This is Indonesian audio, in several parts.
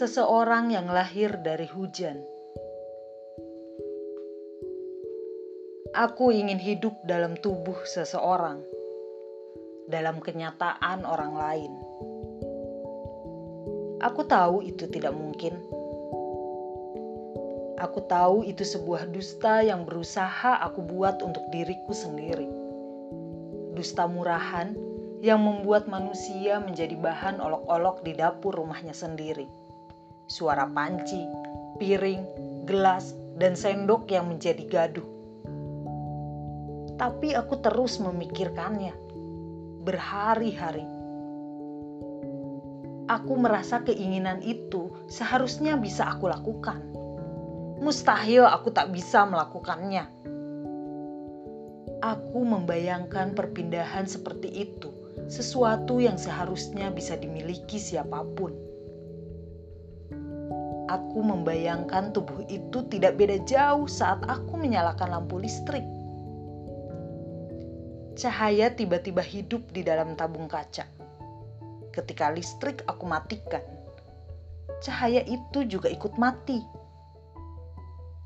seseorang yang lahir dari hujan. Aku ingin hidup dalam tubuh seseorang, dalam kenyataan orang lain. Aku tahu itu tidak mungkin. Aku tahu itu sebuah dusta yang berusaha aku buat untuk diriku sendiri. Dusta murahan yang membuat manusia menjadi bahan olok-olok di dapur rumahnya sendiri. Suara panci, piring, gelas, dan sendok yang menjadi gaduh. Tapi aku terus memikirkannya, berhari-hari. Aku merasa keinginan itu seharusnya bisa aku lakukan. Mustahil aku tak bisa melakukannya. Aku membayangkan perpindahan seperti itu, sesuatu yang seharusnya bisa dimiliki siapapun. Aku membayangkan tubuh itu tidak beda jauh saat aku menyalakan lampu listrik. Cahaya tiba-tiba hidup di dalam tabung kaca. Ketika listrik aku matikan, cahaya itu juga ikut mati.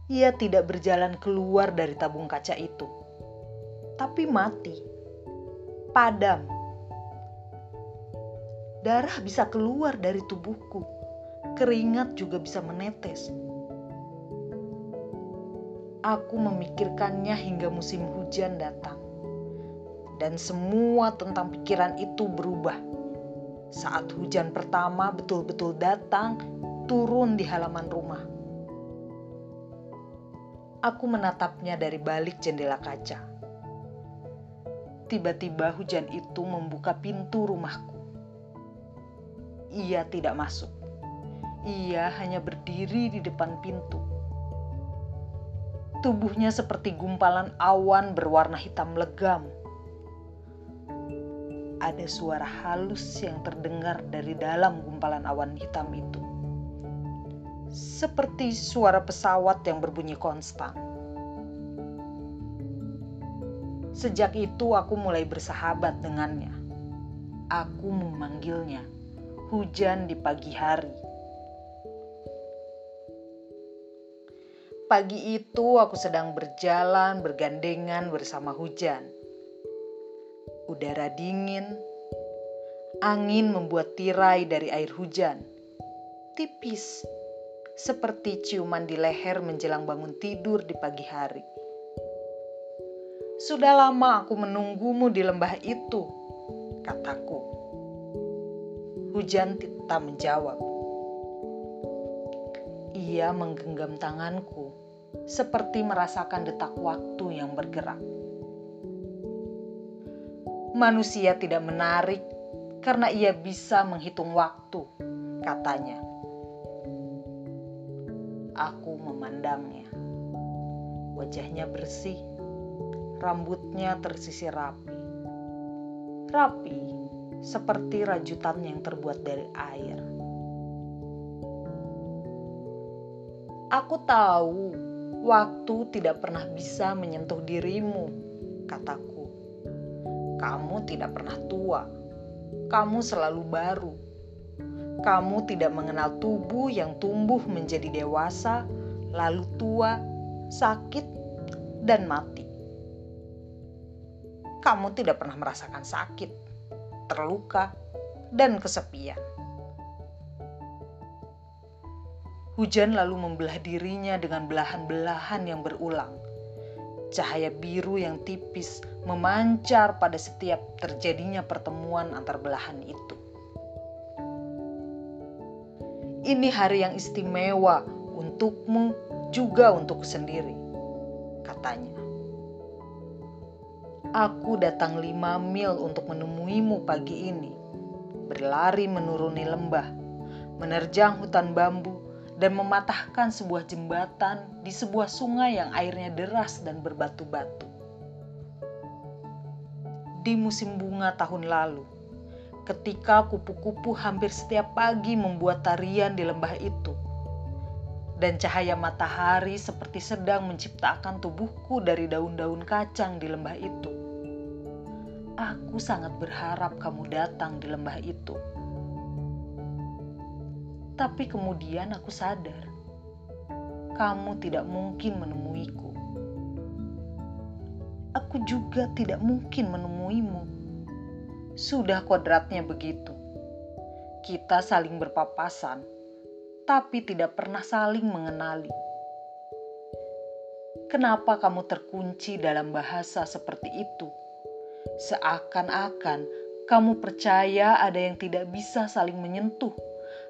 Ia tidak berjalan keluar dari tabung kaca itu, tapi mati, padam. Darah bisa keluar dari tubuhku, keringat juga bisa menetes. Aku memikirkannya hingga musim hujan datang. Dan semua tentang pikiran itu berubah. Saat hujan pertama betul-betul datang, turun di halaman rumah. Aku menatapnya dari balik jendela kaca. Tiba-tiba hujan itu membuka pintu rumahku. Ia tidak masuk. Ia hanya berdiri di depan pintu. Tubuhnya seperti gumpalan awan berwarna hitam legam. Ada suara halus yang terdengar dari dalam gumpalan awan hitam itu. Seperti suara pesawat yang berbunyi konstan. Sejak itu aku mulai bersahabat dengannya. Aku memanggilnya, hujan di pagi hari. Pagi itu aku sedang berjalan bergandengan bersama hujan. Udara dingin, angin membuat tirai dari air hujan, tipis, seperti ciuman di leher menjelang bangun tidur di pagi hari. Sudah lama aku menunggumu di lembah itu, kataku. Hujan tak menjawab. Ia menggenggam tanganku, seperti merasakan detak waktu yang bergerak. Manusia tidak menarik karena ia bisa menghitung waktu, katanya. Aku memandangnya. Wajahnya bersih, rambutnya tersisir rapi. Rapi, seperti rajutan yang terbuat dari air. Aku tahu waktu tidak pernah bisa menyentuh dirimu, kataku. Kamu tidak pernah tua, kamu selalu baru. Kamu tidak mengenal tubuh yang tumbuh menjadi dewasa, lalu tua, sakit, dan mati. Kamu tidak pernah merasakan sakit, terluka, dan kesepian. Hujan lalu membelah dirinya dengan belahan-belahan yang berulang. Cahaya biru yang tipis memancar pada setiap terjadinya pertemuan antar belahan itu. Ini hari yang istimewa untukmu juga untukku sendiri, katanya. Aku datang 5 mil untuk menemuimu pagi ini, berlari menuruni lembah, menerjang hutan bambu, dan mematahkan sebuah jembatan di sebuah sungai yang airnya deras dan berbatu-batu. Di musim bunga tahun lalu, ketika kupu-kupu hampir setiap pagi membuat tarian di lembah itu, dan cahaya matahari seperti sedang menciptakan tubuhku dari daun-daun kacang di lembah itu, aku sangat berharap kamu datang di lembah itu. Tapi kemudian aku sadar, kamu tidak mungkin menemuiku. Aku juga tidak mungkin menemuimu. Sudah kodratnya begitu. Kita saling berpapasan, tapi tidak pernah saling mengenali. Kenapa kamu terkunci dalam bahasa seperti itu? Seakan-akan kamu percaya ada yang tidak bisa saling menyentuh,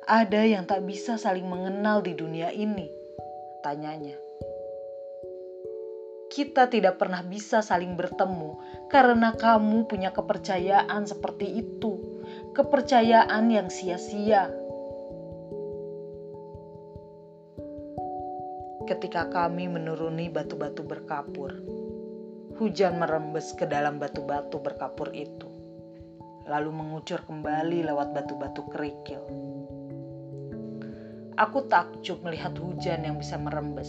ada yang tak bisa saling mengenal di dunia ini, tanyanya. Kita tidak pernah bisa saling bertemu karena kamu punya kepercayaan seperti itu, kepercayaan yang sia-sia. Ketika kami menuruni batu-batu berkapur, hujan merembes ke dalam batu-batu berkapur itu, lalu mengucur kembali lewat batu-batu kerikil. Aku takjub melihat hujan yang bisa merembes.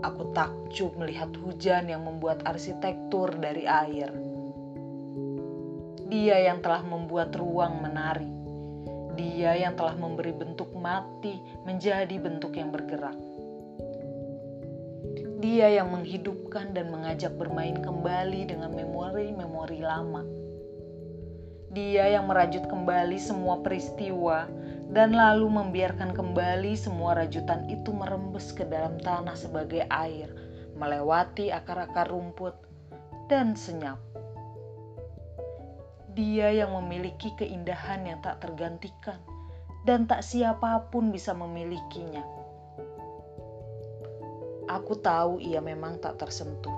Aku takjub melihat hujan yang membuat arsitektur dari air. Dia yang telah membuat ruang menari. Dia yang telah memberi bentuk mati menjadi bentuk yang bergerak. Dia yang menghidupkan dan mengajak bermain kembali dengan memori-memori lama. Dia yang merajut kembali semua peristiwa dan lalu membiarkan kembali semua rajutan itu merembes ke dalam tanah sebagai air, melewati akar-akar rumput dan senyap. Dia yang memiliki keindahan yang tak tergantikan dan tak siapapun bisa memilikinya. Aku tahu ia memang tak tersentuh.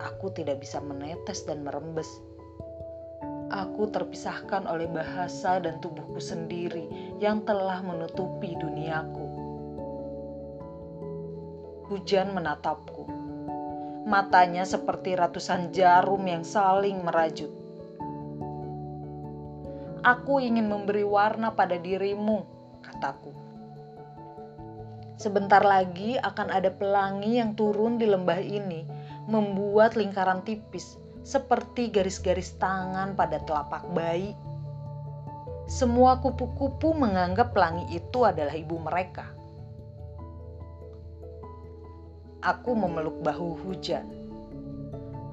Aku tidak bisa menetes dan merembes. Aku terpisahkan oleh bahasa dan tubuhku sendiri yang telah menutupi duniaku. Hujan menatapku. Matanya seperti ratusan jarum yang saling merajut. Aku ingin memberi warna pada dirimu, kataku. Sebentar lagi akan ada pelangi yang turun di lembah ini, membuat lingkaran tipis. Seperti garis-garis tangan pada telapak bayi. Semua kupu-kupu menganggap pelangi itu adalah ibu mereka. Aku memeluk bahu hujan.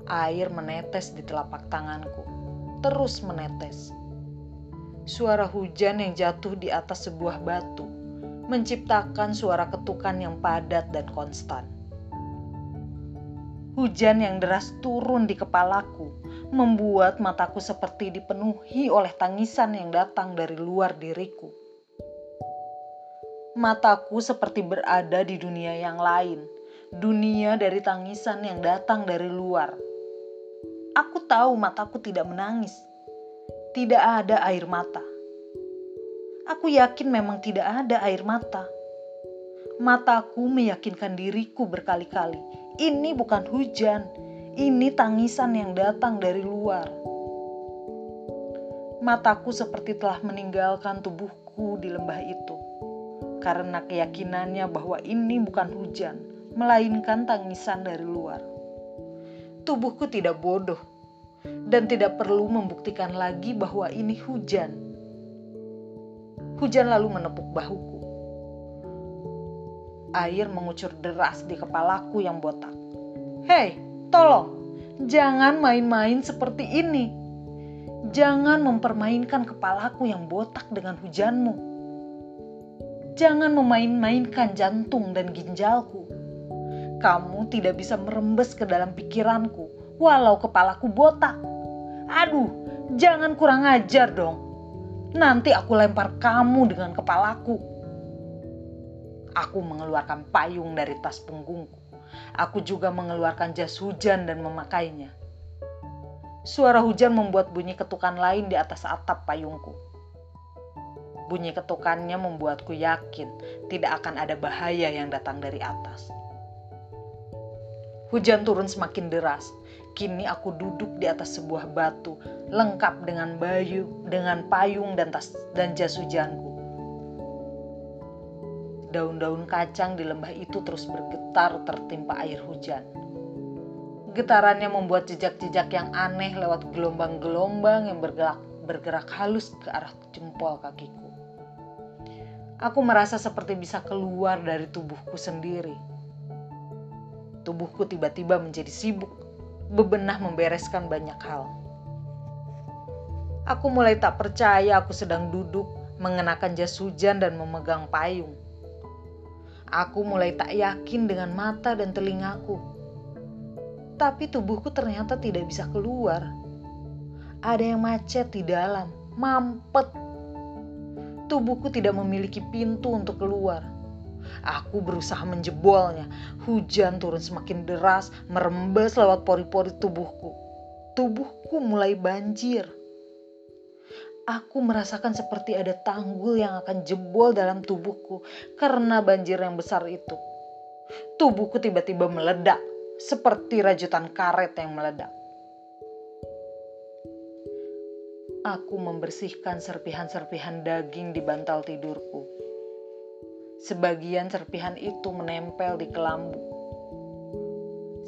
Air menetes di telapak tanganku, terus menetes. Suara hujan yang jatuh di atas sebuah batu menciptakan suara ketukan yang padat dan konstan. Hujan yang deras turun di kepalaku, membuat mataku seperti dipenuhi oleh tangisan yang datang dari luar diriku. Mataku seperti berada di dunia yang lain, dunia dari tangisan yang datang dari luar. Aku tahu mataku tidak menangis, tidak ada air mata. Aku yakin memang tidak ada air mata. Mataku meyakinkan diriku berkali-kali, ini bukan hujan, ini tangisan yang datang dari luar. Mataku seperti telah meninggalkan tubuhku di lembah itu, karena keyakinannya bahwa ini bukan hujan, melainkan tangisan dari luar. Tubuhku tidak bodoh, dan tidak perlu membuktikan lagi bahwa ini hujan. Hujan lalu menepuk bahuku. Air mengucur deras di kepalaku yang botak. Hei, tolong, jangan main-main seperti ini. Jangan mempermainkan kepalaku yang botak dengan hujanmu. Jangan memain-mainkan jantung dan ginjalku. Kamu tidak bisa merembes ke dalam pikiranku, walau kepalaku botak. Aduh, jangan kurang ajar dong. Nanti aku lempar kamu dengan kepalaku. Aku mengeluarkan payung dari tas punggungku. Aku juga mengeluarkan jas hujan dan memakainya. Suara hujan membuat bunyi ketukan lain di atas atap payungku. Bunyi ketukannya membuatku yakin tidak akan ada bahaya yang datang dari atas. Hujan turun semakin deras. Kini aku duduk di atas sebuah batu, lengkap dengan payung dan tas dan jas hujanku. Daun-daun kacang di lembah itu terus bergetar tertimpa air hujan. Getarannya membuat jejak-jejak yang aneh lewat gelombang-gelombang yang bergerak halus ke arah jempol kakiku. Aku merasa seperti bisa keluar dari tubuhku sendiri. Tubuhku tiba-tiba menjadi sibuk, bebenah membereskan banyak hal. Aku mulai tak percaya aku sedang duduk, mengenakan jas hujan dan memegang payung. Aku mulai tak yakin dengan mata dan telingaku. Tapi tubuhku ternyata tidak bisa keluar. Ada yang macet di dalam, mampet. Tubuhku tidak memiliki pintu untuk keluar. Aku berusaha menjebolnya. Hujan turun semakin deras, merembes lewat pori-pori tubuhku. Tubuhku mulai banjir. Aku merasakan seperti ada tanggul yang akan jebol dalam tubuhku karena banjir yang besar itu. Tubuhku tiba-tiba meledak, seperti rajutan karet yang meledak. Aku membersihkan serpihan-serpihan daging di bantal tidurku. Sebagian serpihan itu menempel di kelambu.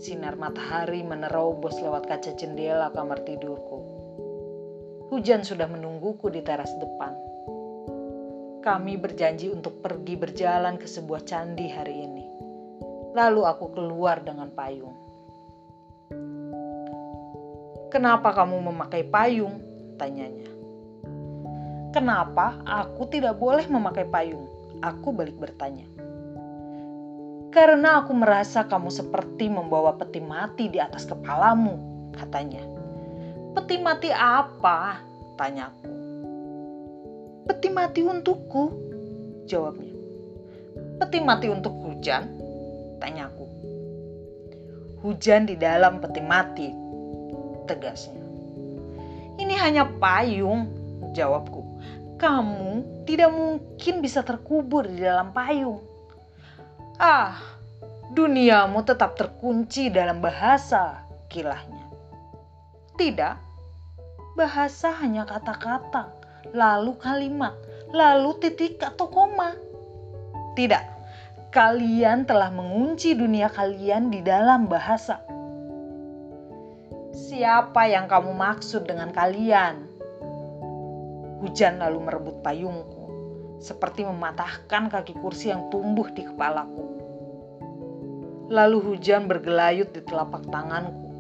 Sinar matahari menerobos lewat kaca jendela kamar tidurku. Hujan sudah menungguku di teras depan. Kami berjanji untuk pergi berjalan ke sebuah candi hari ini. Lalu aku keluar dengan payung. "Kenapa kamu memakai payung?" tanyanya. "Kenapa aku tidak boleh memakai payung?" aku balik bertanya. "Karena aku merasa kamu seperti membawa peti mati di atas kepalamu," katanya. "Peti mati apa?" tanyaku. "Peti mati untukku," jawabnya. "Peti mati untuk hujan?" tanyaku. "Hujan di dalam peti mati," tegasnya. "Ini hanya payung," jawabku. "Kamu tidak mungkin bisa terkubur di dalam payung. Ah, duniamu tetap terkunci dalam bahasa," kilahnya. "Tidak, bahasa hanya kata-kata, lalu kalimat, lalu titik atau koma. Tidak, kalian telah mengunci dunia kalian di dalam bahasa." "Siapa yang kamu maksud dengan kalian?" Hujan lalu merebut payungku, seperti mematahkan kaki kursi yang tumbuh di kepalaku. Lalu hujan bergelayut di telapak tanganku,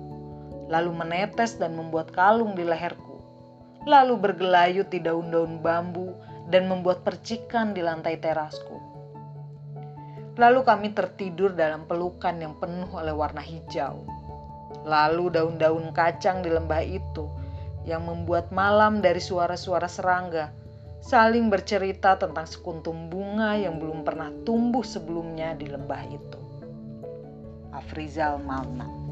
lalu menetes dan membuat kalung di leherku, lalu bergelayut di daun-daun bambu dan membuat percikan di lantai terasku. Lalu kami tertidur dalam pelukan yang penuh oleh warna hijau. Lalu daun-daun kacang di lembah itu yang membuat malam dari suara-suara serangga saling bercerita tentang sekuntum bunga yang belum pernah tumbuh sebelumnya di lembah itu. Afrizal Malna.